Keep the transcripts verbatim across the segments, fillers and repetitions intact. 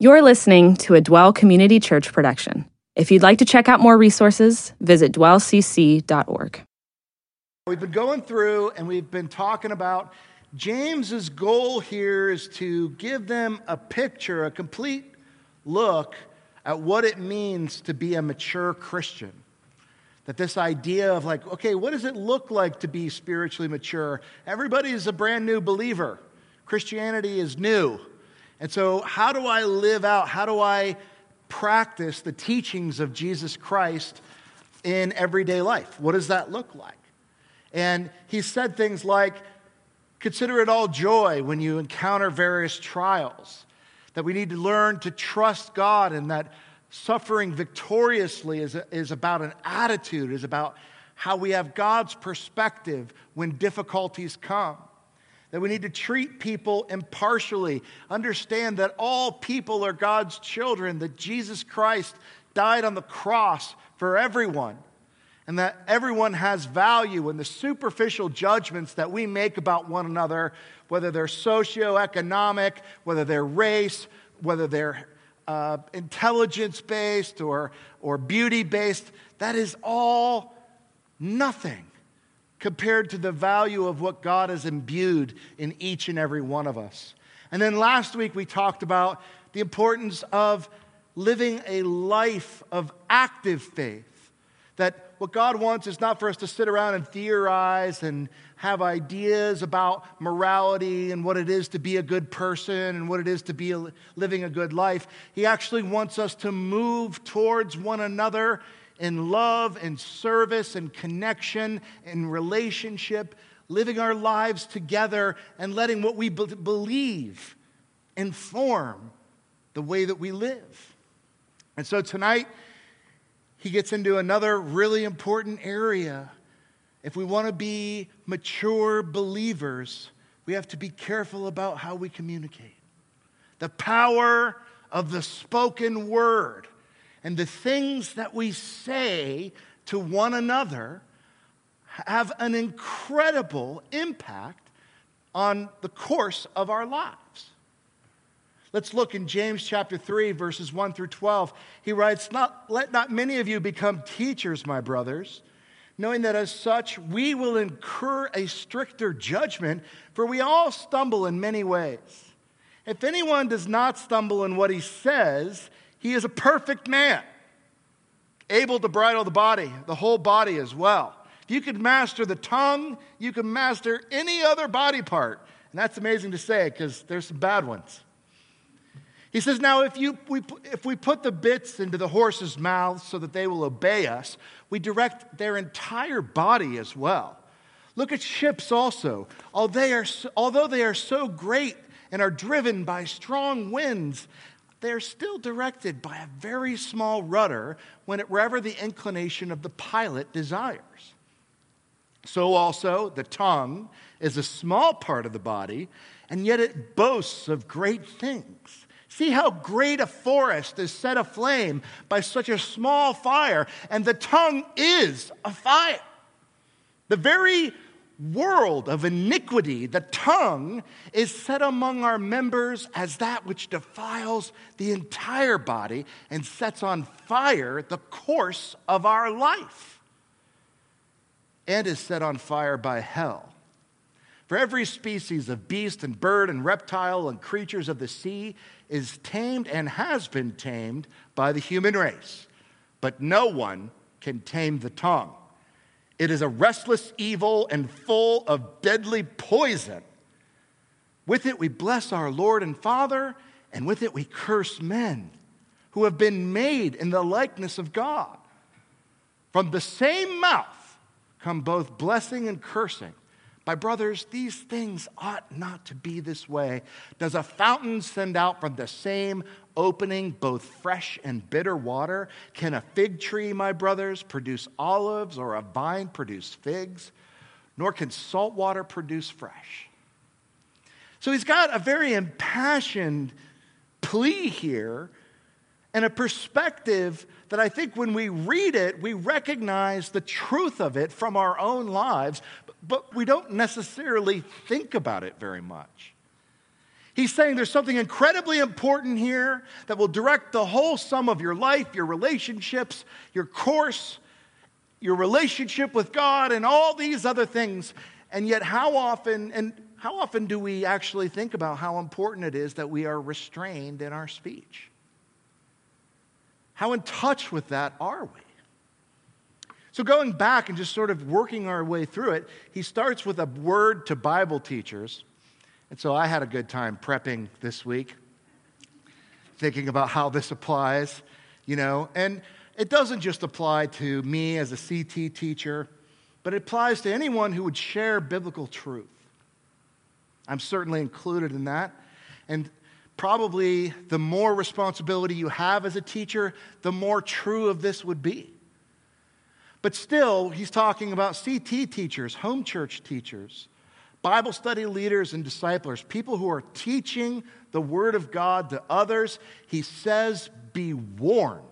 You're listening to a Dwell Community Church production. If you'd like to check out more resources, visit dwell c c dot org. We've been going through and we've been talking about James's goal here is to give them a picture, a complete look at what it means to be a mature Christian. That this idea of like, okay, what does it look like to be spiritually mature? Everybody is a brand new believer. Christianity is new. And so how do I live out, how do I practice the teachings of Jesus Christ in everyday life? What does that look like? And he said things like, consider it all joy when you encounter various trials, that we need to learn to trust God and that suffering victoriously is, is about an attitude, is about how we have God's perspective when difficulties come. That we need to treat people impartially. Understand that all people are God's children, that Jesus Christ died on the cross for everyone, and that everyone has value, and the superficial judgments that we make about one another, whether they're socioeconomic, whether they're race, whether they're uh, intelligence-based or, or beauty-based, that is all nothing compared to the value of what God has imbued in each and every one of us. And then last week we talked about the importance of living a life of active faith. That what God wants is not for us to sit around and theorize and have ideas about morality and what it is to be a good person and what it is to be a, living a good life. He actually wants us to move towards one another in love and service and connection and relationship, living our lives together and letting what we be- believe inform the way that we live. And so tonight, he gets into another really important area. If we want to be mature believers, we have to be careful about how we communicate. The power of the spoken word. And the things that we say to one another have an incredible impact on the course of our lives. Let's look in James chapter three, verses one through twelve. He writes, not, let not many of you become teachers, my brothers, knowing that as such we will incur a stricter judgment, for we all stumble in many ways. If anyone does not stumble in what he says, he is a perfect man, able to bridle the body, the whole body as well. If you could master the tongue, you can master any other body part. And that's amazing to say because there's some bad ones. He says, now if, you, we, if we put the bits into the horses' mouths so that they will obey us, we direct their entire body as well. Look at ships also. Although they are, although they are so great and are driven by strong winds, they're still directed by a very small rudder when it, wherever the inclination of the pilot desires. So also the tongue is a small part of the body, and yet it boasts of great things. See how great a forest is set aflame by such a small fire, and the tongue is a fire. The very world of iniquity, the tongue, is set among our members as that which defiles the entire body and sets on fire the course of our life, and is set on fire by hell. For every species of beast and bird and reptile and creatures of the sea is tamed and has been tamed by the human race, but no one can tame the tongue. It is a restless evil and full of deadly poison. With it we bless our Lord and Father, and with it we curse men who have been made in the likeness of God. From the same mouth come both blessing and cursing. My brothers, these things ought not to be this way. Does a fountain send out from the same opening both fresh and bitter water? Can a fig tree, my brothers, produce olives, or a vine produce figs? Nor can salt water produce fresh. So he's got a very impassioned plea here and a perspective that I think when we read it, we recognize the truth of it from our own lives, but we don't necessarily think about it very much. He's saying there's something incredibly important here that will direct the whole sum of your life, your relationships, your course, your relationship with God, and all these other things. And yet how often, and how often do we actually think about how important it is that we are restrained in our speech? How in touch with that are we? So going back and just sort of working our way through it, he starts with a word to Bible teachers. And so I had a good time prepping this week, thinking about how this applies, you know. And it doesn't just apply to me as a C T teacher, but it applies to anyone who would share biblical truth. I'm certainly included in that. And probably the more responsibility you have as a teacher, the more true of this would be. But still, he's talking about C T teachers, home church teachers, Bible study leaders and disciplers, people who are teaching the Word of God to others. He says, be warned.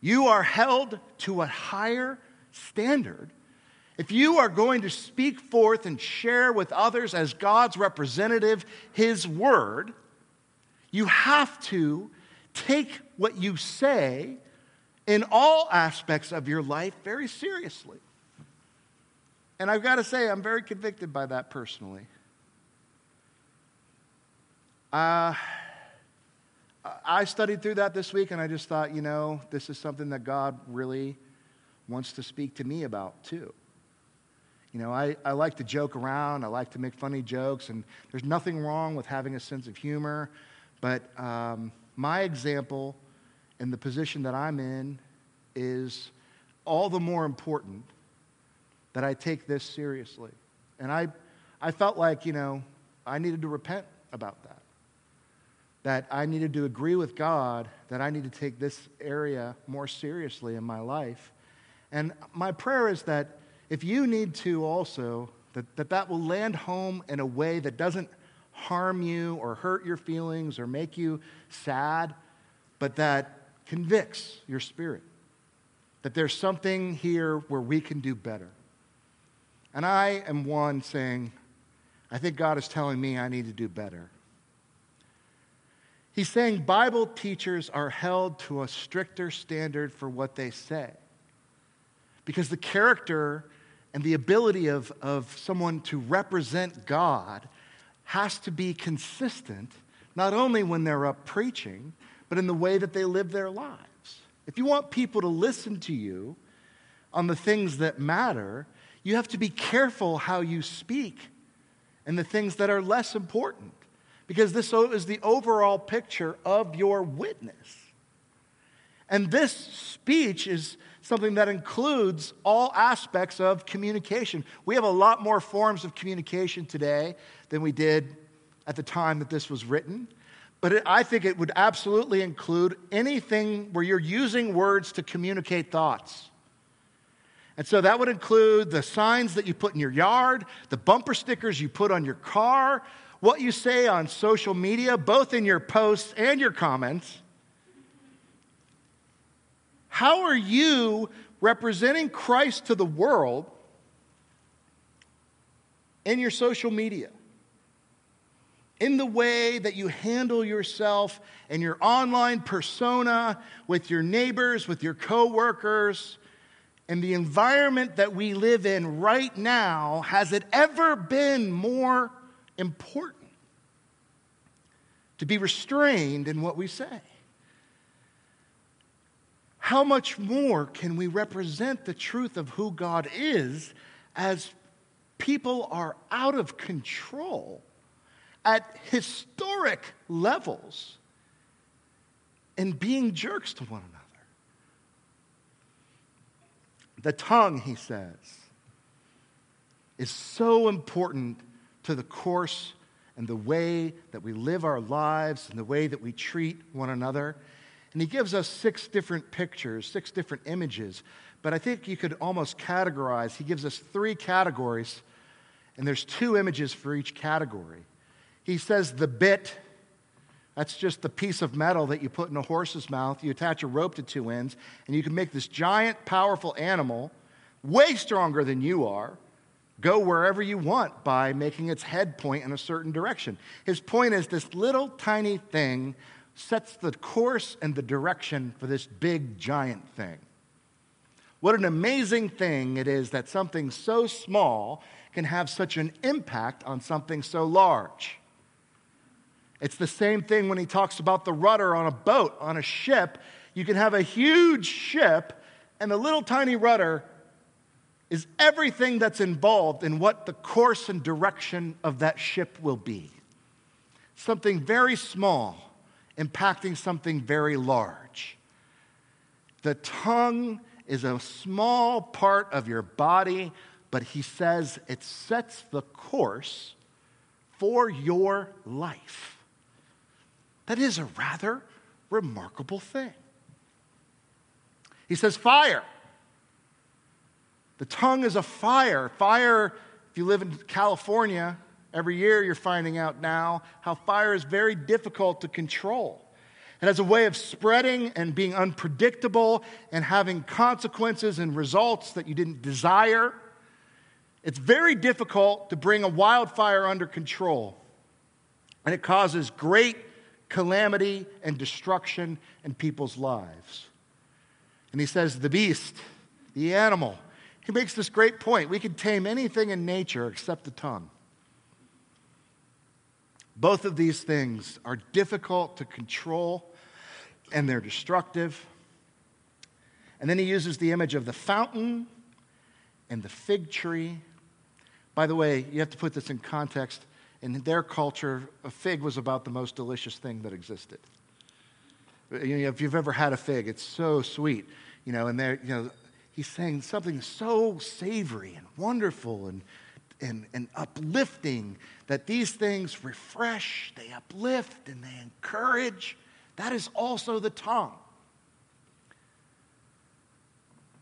You are held to a higher standard. If you are going to speak forth and share with others as God's representative His Word, you have to take what you say in all aspects of your life very seriously. And I've got to say, I'm very convicted by that personally. Uh, I studied through that this week, and I just thought, you know, this is something that God really wants to speak to me about, too. You know, I, I like to joke around. I like to make funny jokes, and there's nothing wrong with having a sense of humor. But um, my example and the position that I'm in is all the more important that I take this seriously. And I I felt like, you know, I needed to repent about that. That I needed to agree with God, that I need to take this area more seriously in my life. And my prayer is that if you need to also, that that, that will land home in a way that doesn't harm you or hurt your feelings or make you sad, but that convicts your spirit. That there's something here where we can do better. And I am one saying, I think God is telling me I need to do better. He's saying Bible teachers are held to a stricter standard for what they say. Because the character and the ability of, of someone to represent God has to be consistent, not only when they're up preaching, but in the way that they live their lives. If you want people to listen to you on the things that matter, you have to be careful how you speak and the things that are less important, because this is the overall picture of your witness. And this speech is something that includes all aspects of communication. We have a lot more forms of communication today than we did at the time that this was written, but it, I think it would absolutely include anything where you're using words to communicate thoughts. And so that would include the signs that you put in your yard, the bumper stickers you put on your car, what you say on social media, both in your posts and your comments. How are you representing Christ to the world in your social media? In the way that you handle yourself and your online persona with your neighbors, with your coworkers. And the environment that we live in right now, has it ever been more important to be restrained in what we say? How much more can we represent the truth of who God is as people are out of control at historic levels and being jerks to one another? The tongue, he says, is so important to the course and the way that we live our lives and the way that we treat one another. And he gives us six different pictures, six different images. But I think you could almost categorize. He gives us three categories, and there's two images for each category. He says the bit. That's just the piece of metal that you put in a horse's mouth. You attach a rope to two ends, and you can make this giant, powerful animal, way stronger than you are, go wherever you want by making its head point in a certain direction. His point is this little tiny thing sets the course and the direction for this big giant thing. What an amazing thing it is that something so small can have such an impact on something so large. It's the same thing when he talks about the rudder on a boat, on a ship. You can have a huge ship, and the little tiny rudder is everything that's involved in what the course and direction of that ship will be. Something very small impacting something very large. The tongue is a small part of your body, but he says it sets the course for your life. That is a rather remarkable thing. He says fire. The tongue is a fire. Fire, if you live in California, every year you're finding out now how fire is very difficult to control. It has a way of spreading and being unpredictable and having consequences and results that you didn't desire. It's very difficult to bring a wildfire under control, and it causes great calamity and destruction in people's lives. And he says the beast, the animal. He makes this great point. We can tame anything in nature except the tongue. Both of these things are difficult to control, and they're destructive. And then he uses the image of the fountain and the fig tree. By the way, you have to put this in context. In their culture, a fig was about the most delicious thing that existed. You know, if you've ever had a fig, it's so sweet. You know, and there, you know, he's saying something so savory and wonderful and And, and uplifting, that these things refresh, they uplift, and they encourage. That is also the tongue.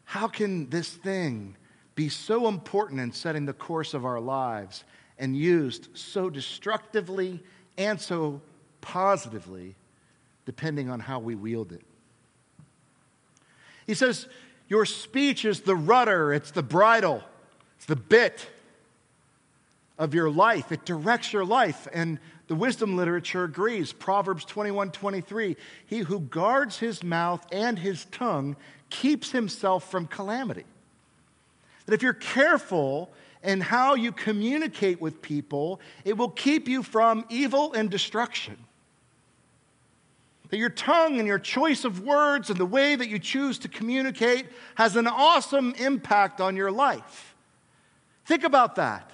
How can this thing be so important in setting the course of our lives and used so destructively and so positively, depending on how we wield it? He says, your speech is the rudder, it's the bridle, it's the bit of your life. It directs your life. And the wisdom literature agrees. Proverbs twenty-one twenty-three, he who guards his mouth and his tongue keeps himself from calamity. That if you're careful in how you communicate with people, it will keep you from evil and destruction. That your tongue and your choice of words and the way that you choose to communicate has an awesome impact on your life. Think about that.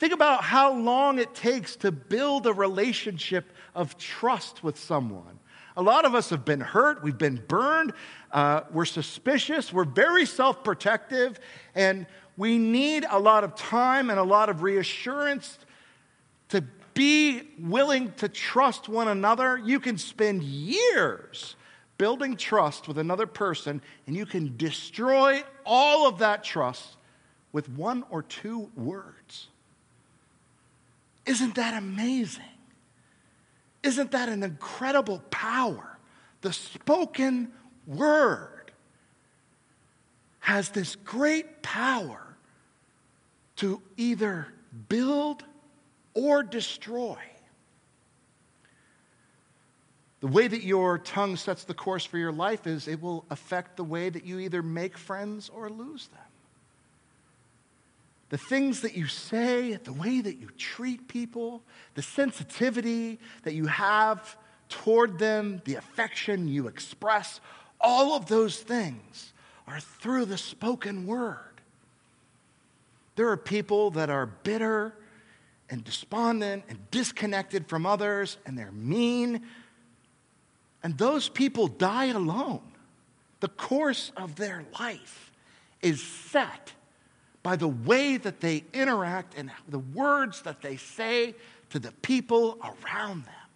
Think about how long it takes to build a relationship of trust with someone. A lot of us have been hurt, we've been burned, uh, we're suspicious, we're very self-protective, and we need a lot of time and a lot of reassurance to be willing to trust one another. You can spend years building trust with another person, and you can destroy all of that trust with one or two words. Isn't that amazing? Isn't that an incredible power? The spoken word has this great power to either build or destroy. The way that your tongue sets the course for your life is it will affect the way that you either make friends or lose them. The things that you say, the way that you treat people, the sensitivity that you have toward them, the affection you express, all of those things are through the spoken word. There are people that are bitter and despondent and disconnected from others, and they're mean, and those people die alone. The course of their life is set by the way that they interact and the words that they say to the people around them.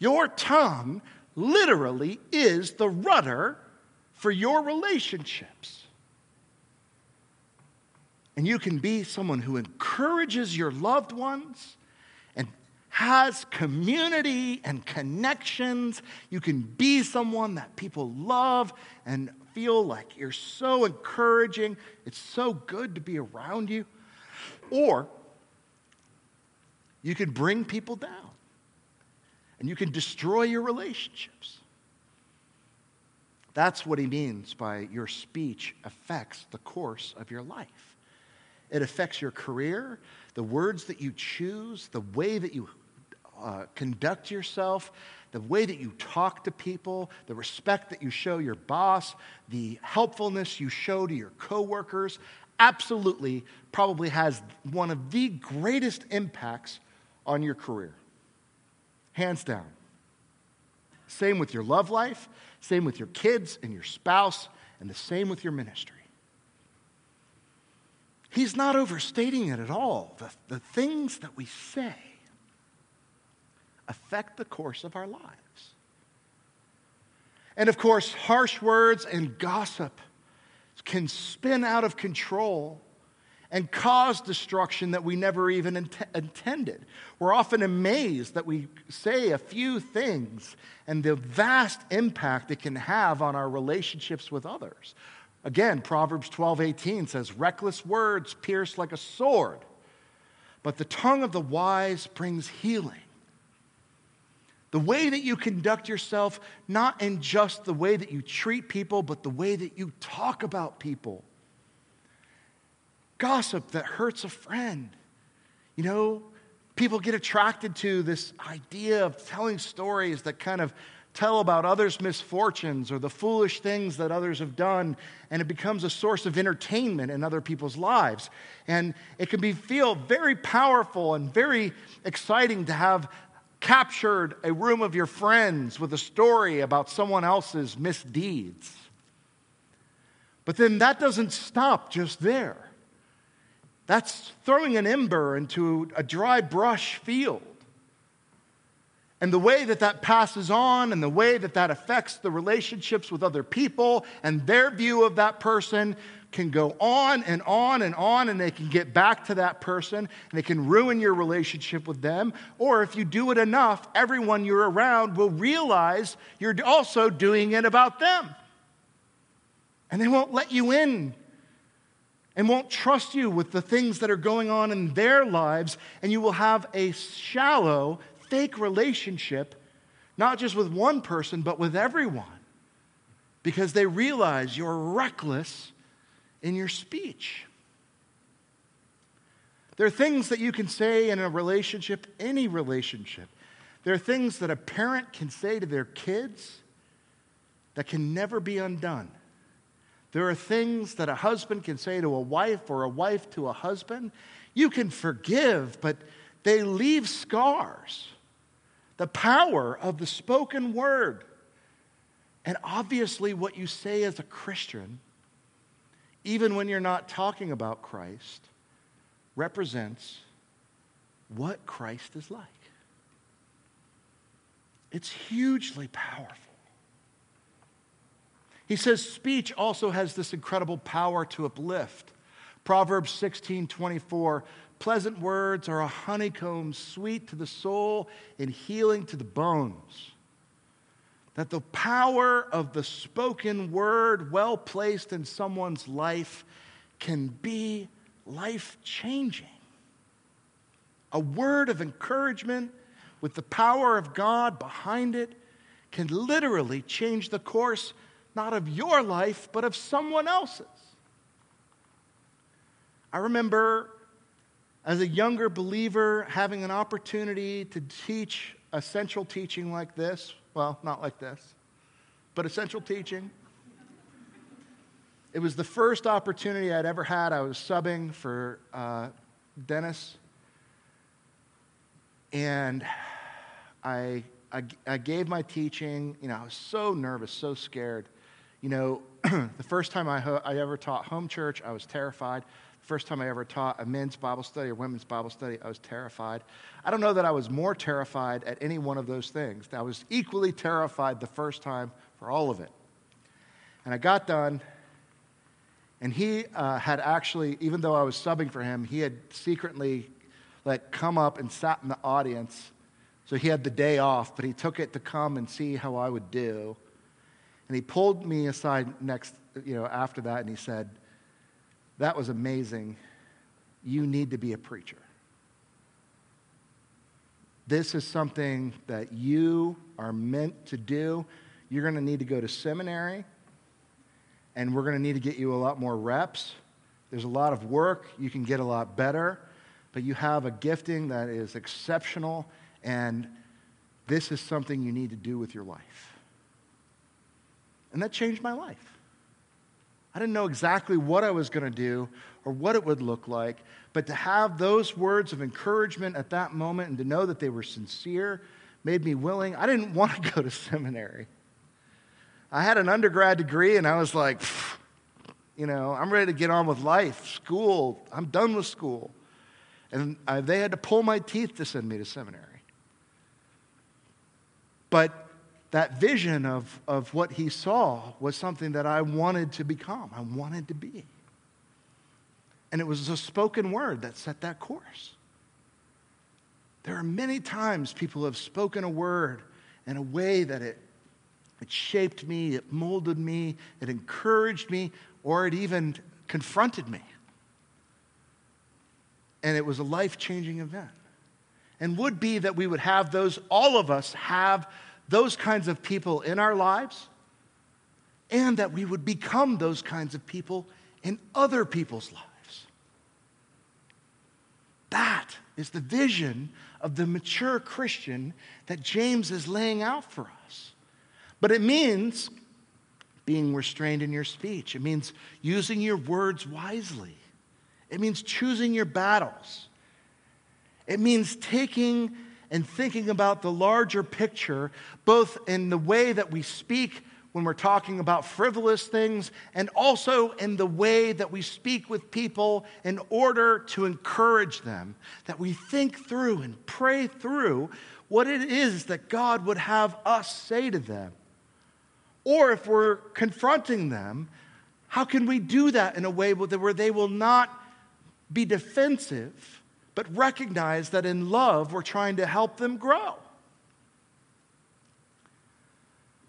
Your tongue literally is the rudder for your relationships. And you can be someone who encourages your loved ones and has community and connections. You can be someone that people love and feel like you're so encouraging. It's so good to be around you. Or you can bring people down and you can destroy your relationships. That's what he means by your speech affects the course of your life. It affects your career, the words that you choose, the way that you uh, conduct yourself, the way that you talk to people, the respect that you show your boss, the helpfulness you show to your coworkers, absolutely probably has one of the greatest impacts on your career. Hands down. Same with your love life, same with your kids and your spouse, and the same with your ministry. He's not overstating it at all. The, the things that we say affect the course of our lives. And of course, harsh words and gossip can spin out of control and cause destruction that we never even int- intended. We're often amazed that we say a few things and the vast impact it can have on our relationships with others. Again, Proverbs twelve eighteen says, reckless words pierce like a sword, but the tongue of the wise brings healing. The way that you conduct yourself, not in just the way that you treat people, but the way that you talk about people. Gossip that hurts a friend. You know, people get attracted to this idea of telling stories that kind of tell about others' misfortunes or the foolish things that others have done, and it becomes a source of entertainment in other people's lives. And it can be feel very powerful and very exciting to have captured a room of your friends with a story about someone else's misdeeds. But then that doesn't stop just there. That's throwing an ember into a dry brush field. And the way that that passes on and the way that that affects the relationships with other people and their view of that person can go on and on and on, and they can get back to that person and it can ruin your relationship with them. Or if you do it enough, everyone you're around will realize you're also doing it about them. And they won't let you in and won't trust you with the things that are going on in their lives, and you will have a shallow fake relationship, not just with one person, but with everyone, because they realize you're reckless in your speech. There are things that you can say in a relationship, any relationship. There are things that a parent can say to their kids that can never be undone. There are things that a husband can say to a wife or a wife to a husband. You can forgive, but they leave scars. The power of the spoken word. And obviously what you say as a Christian, even when you're not talking about Christ, represents what Christ is like. It's hugely powerful. He says speech also has this incredible power to uplift. Proverbs sixteen twenty-four, pleasant words are a honeycomb sweet to the soul and healing to the bones. That the power of the spoken word well placed in someone's life can be life-changing. A word of encouragement with the power of God behind it can literally change the course not of your life but of someone else's. I remember as a younger believer having an opportunity to teach essential teaching like this. Well, not like this, but essential teaching. It was the first opportunity I'd ever had. I was subbing for uh, Dennis, and I, I I gave my teaching. You know, I was so nervous, so scared. You know, the first time I ho- I ever taught home church, I was terrified. The first time I ever taught a men's Bible study or women's Bible study, I was terrified. I don't know that I was more terrified at any one of those things. I was equally terrified the first time for all of it. And I got done, and he uh, had actually, even though I was subbing for him, he had secretly like come up and sat in the audience. So he had the day off, but he took it to come and see how I would do. And he pulled me aside next, you know, after that, and he said, that was amazing. you need to be a preacher. This is something that you are meant to do. You're going to need to go to seminary, and we're going to need to get you a lot more reps. There's a lot of work. You can get a lot better, but you have a gifting that is exceptional, and this is something you need to do with your life. And that changed my life. I didn't know exactly what I was going to do or what it would look like, but to have those words of encouragement at that moment and to know that they were sincere made me willing. I didn't want to go to seminary. I had an undergrad degree, and I was like, you know, I'm ready to get on with life, school. I'm done with school. And I, they had to pull my teeth to send me to seminary. But that vision of, of what he saw was something that I wanted to become. I wanted to be. And it was a spoken word that set that course. There are many times people have spoken a word in a way that it, it shaped me, it molded me, it encouraged me, or it even confronted me. And it was a life-changing event. And would be that we would have those, all of us have those kinds of people in our lives, and that we would become those kinds of people in other people's lives. That is the vision of the mature Christian that James is laying out for us. But it means being restrained in your speech. It means using your words wisely. It means choosing your battles. It means taking and thinking about the larger picture, both in the way that we speak when we're talking about frivolous things, and also in the way that we speak with people in order to encourage them, that we think through and pray through what it is that God would have us say to them. Or if we're confronting them, how can we do that in a way where they will not be defensive, but recognize that in love we're trying to help them grow?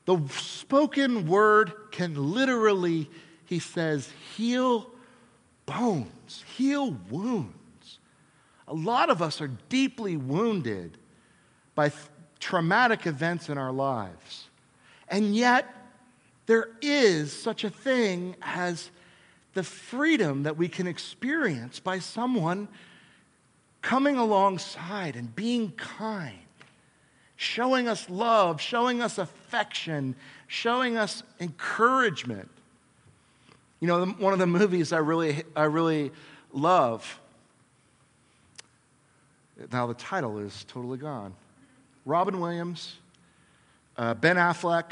The spoken word can literally, he says, heal bones, heal wounds. A lot of us are deeply wounded by th- traumatic events in our lives. And yet, there is such a thing as the freedom that we can experience by someone coming alongside and being kind, showing us love, showing us affection, showing us encouragement. You know, one of the movies I really, I really love, now the title is totally gone, Robin Williams, uh, Ben Affleck,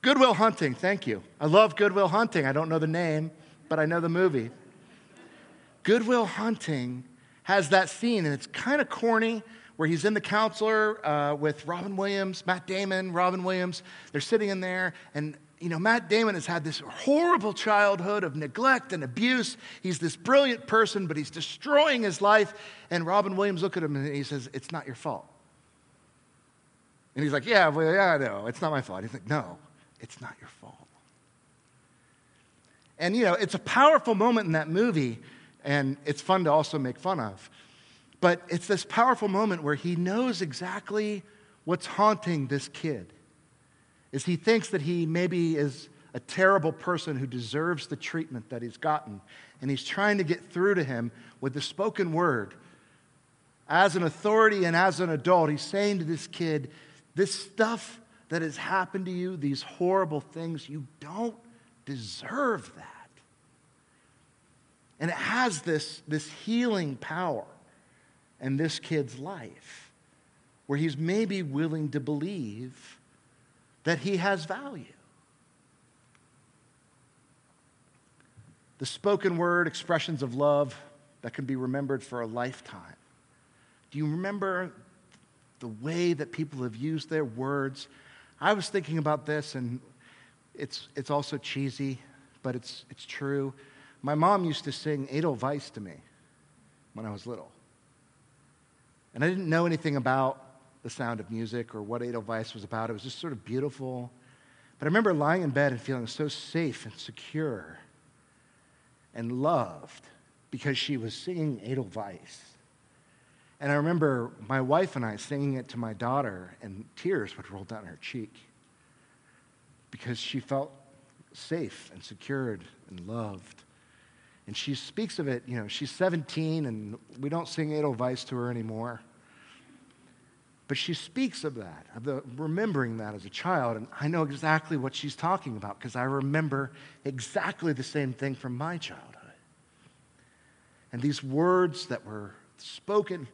Good Will Hunting, thank you. I love Good Will Hunting. I don't know the name, but I know the movie. Good Will Hunting has that scene, and it's kind of corny, where he's in the counselor uh, with Robin Williams, Matt Damon, Robin Williams. They're sitting in there, and you know Matt Damon has had this horrible childhood of neglect and abuse. He's this brilliant person, but he's destroying his life. And Robin Williams looks at him, and he says, "It's not your fault." And he's like, "Yeah, well, yeah, I know. It's not my fault." He's like, "No, it's not your fault." And you know, it's a powerful moment in that movie. And it's fun to also make fun of. But it's this powerful moment where he knows exactly what's haunting this kid. Is he thinks that he maybe is a terrible person who deserves the treatment that he's gotten. And he's trying to get through to him with the spoken word. As an authority and as an adult, he's saying to this kid, this stuff that has happened to you, these horrible things, you don't deserve that. And it has this, this healing power in this kid's life where he's maybe willing to believe that he has value. The spoken word, expressions of love that can be remembered for a lifetime. Do you remember the way that people have used their words? I was thinking about this, and it's, it's also cheesy, but it's, it's true. My mom used to sing Edelweiss to me when I was little. And I didn't know anything about The Sound of Music or what Edelweiss was about. It was just sort of beautiful. But I remember lying in bed and feeling so safe and secure and loved because she was singing Edelweiss. And I remember my wife and I singing it to my daughter, and tears would roll down her cheek because she felt safe and secured and loved. And she speaks of it, you know, she's seventeen, and we don't sing Edelweiss to her anymore. But she speaks of that, of the, remembering that as a child, and I know exactly what she's talking about because I remember exactly the same thing from my childhood. And these words that were spoken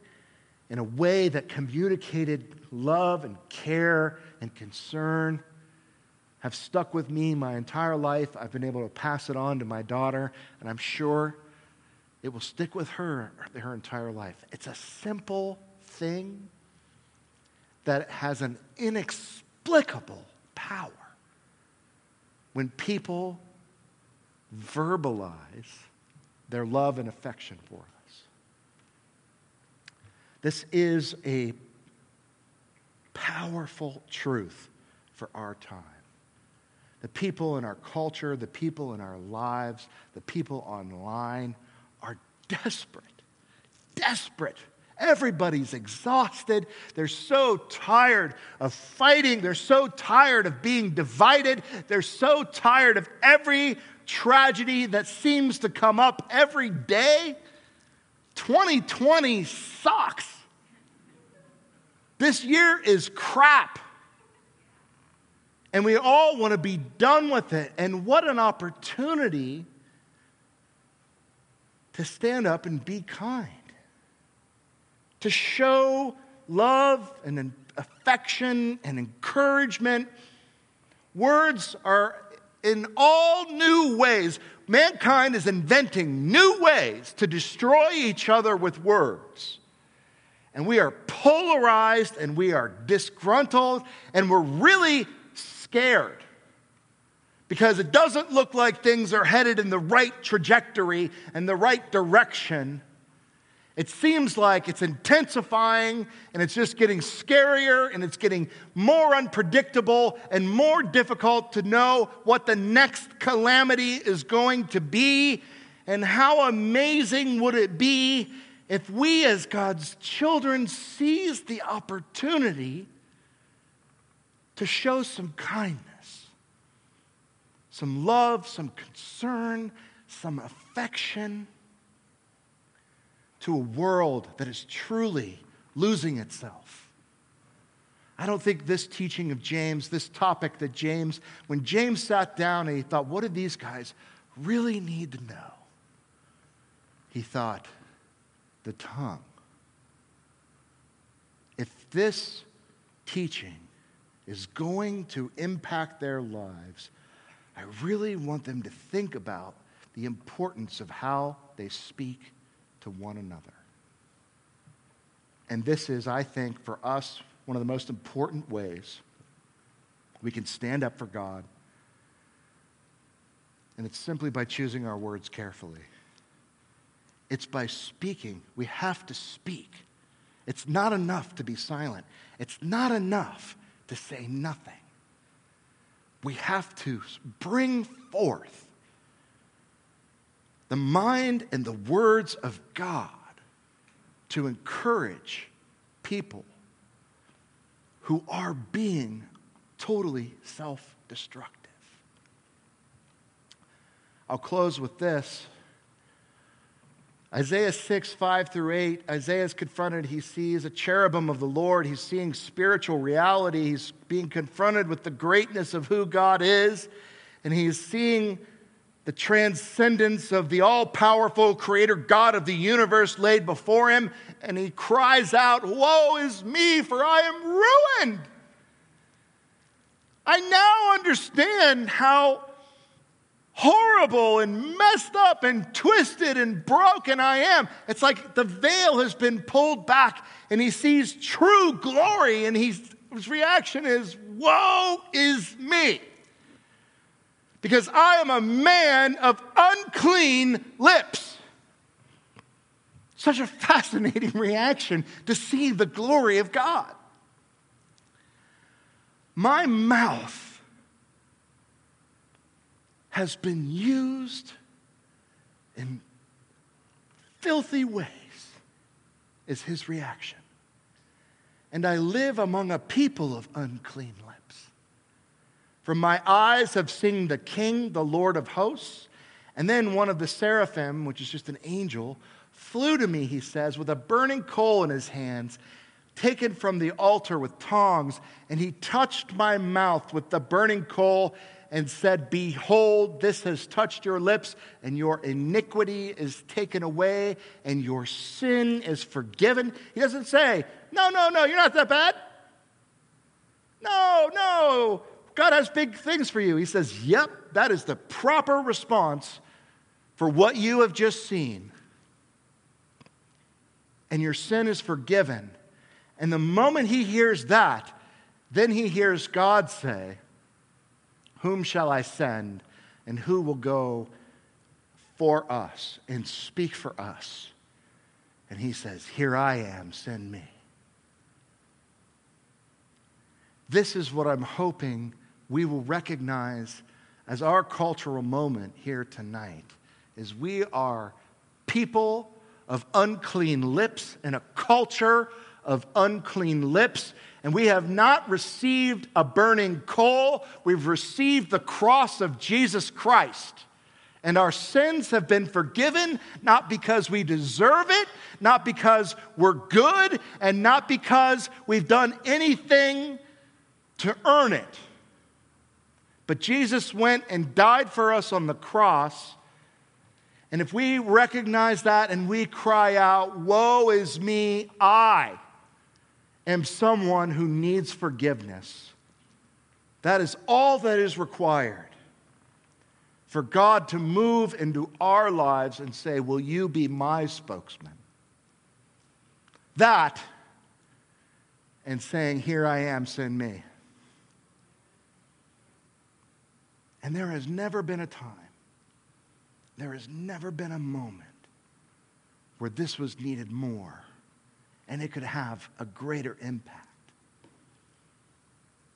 in a way that communicated love and care and concern have stuck with me my entire life. I've been able to pass it on to my daughter, and I'm sure it will stick with her her entire life. It's a simple thing that has an inexplicable power when people verbalize their love and affection for us. This is a powerful truth for our time. The people in our culture, the people in our lives, the people online are desperate, desperate. Everybody's exhausted. They're so tired of fighting. They're so tired of being divided. They're so tired of every tragedy that seems to come up every day. twenty twenty sucks. This year is crap. And we all want to be done with it. And what an opportunity to stand up and be kind, to show love and affection and encouragement. Words are in all new ways. Mankind is inventing new ways to destroy each other with words. And we are polarized, and we are disgruntled, and we're really scared because it doesn't look like things are headed in the right trajectory and the right direction. It seems like it's intensifying, and it's just getting scarier, and it's getting more unpredictable and more difficult to know what the next calamity is going to be. And how amazing would it be if we as God's children seized the opportunity to show some kindness, some love, some concern, some affection to a world that is truly losing itself. I don't think this teaching of James, this topic that James, when James sat down and he thought, what do these guys really need to know? He thought, the tongue. If this teaching is going to impact their lives, I really want them to think about the importance of how they speak to one another. And this is, I think, for us, one of the most important ways we can stand up for God. And it's simply by choosing our words carefully. It's by speaking. We have to speak. It's not enough to be silent. It's not enough to say nothing. We have to bring forth the mind and the words of God to encourage people who are being totally self-destructive. I'll close with this. Isaiah six, five through eight, Isaiah is confronted. He sees a cherubim of the Lord. He's seeing spiritual reality. He's being confronted with the greatness of who God is. And he's seeing the transcendence of the all-powerful creator God of the universe laid before him. And he cries out, woe is me, for I am ruined. I now understand how horrible and messed up and twisted and broken I am. It's like the veil has been pulled back, and he sees true glory, and he's, his reaction is, woe is me. Because I am a man of unclean lips. Such a fascinating reaction to see the glory of God. My mouth has been used in filthy ways is his reaction. And I live among a people of unclean lips. For my eyes have seen the King, the Lord of hosts. And then one of the seraphim, which is just an angel, flew to me, he says, with a burning coal in his hands, taken from the altar with tongs. And he touched my mouth with the burning coal and said, "Behold, this has touched your lips, and your iniquity is taken away, and your sin is forgiven." He doesn't say, no, no, no, you're not that bad. No, no, God has big things for you. He says, yep, that is the proper response for what you have just seen. And your sin is forgiven. And the moment he hears that, then he hears God say, "Whom shall I send, and who will go for us and speak for us?" And he says, "Here I am, send me." This is what I'm hoping we will recognize as our cultural moment here tonight, is we are people of unclean lips and a culture of unclean lips. And we have not received a burning coal. We've received the cross of Jesus Christ. And our sins have been forgiven, not because we deserve it, not because we're good, and not because we've done anything to earn it. But Jesus went and died for us on the cross. And if we recognize that and we cry out, "Woe is me, I am someone who needs forgiveness," that is all that is required for God to move into our lives and say, "Will you be my spokesman?" That and saying, "Here I am, send me." And there has never been a time, there has never been a moment where this was needed more. And it could have a greater impact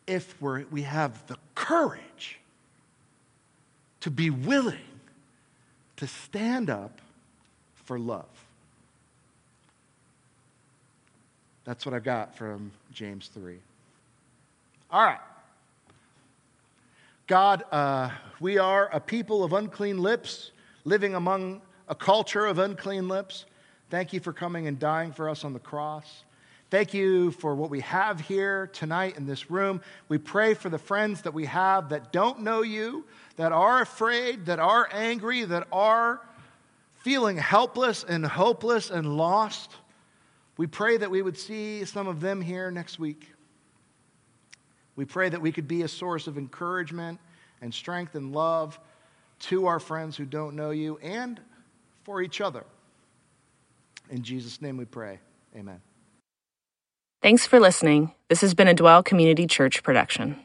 if we're, we have the courage to be willing to stand up for love. That's what I got from James three. All right. God, uh, we are a people of unclean lips, living among a culture of unclean lips. Thank you for coming and dying for us on the cross. Thank you for what we have here tonight in this room. We pray for the friends that we have that don't know you, that are afraid, that are angry, that are feeling helpless and hopeless and lost. We pray that we would see some of them here next week. We pray that we could be a source of encouragement and strength and love to our friends who don't know you and for each other. In Jesus' name we pray. Amen. Thanks for listening. This has been a Dwell Community Church production.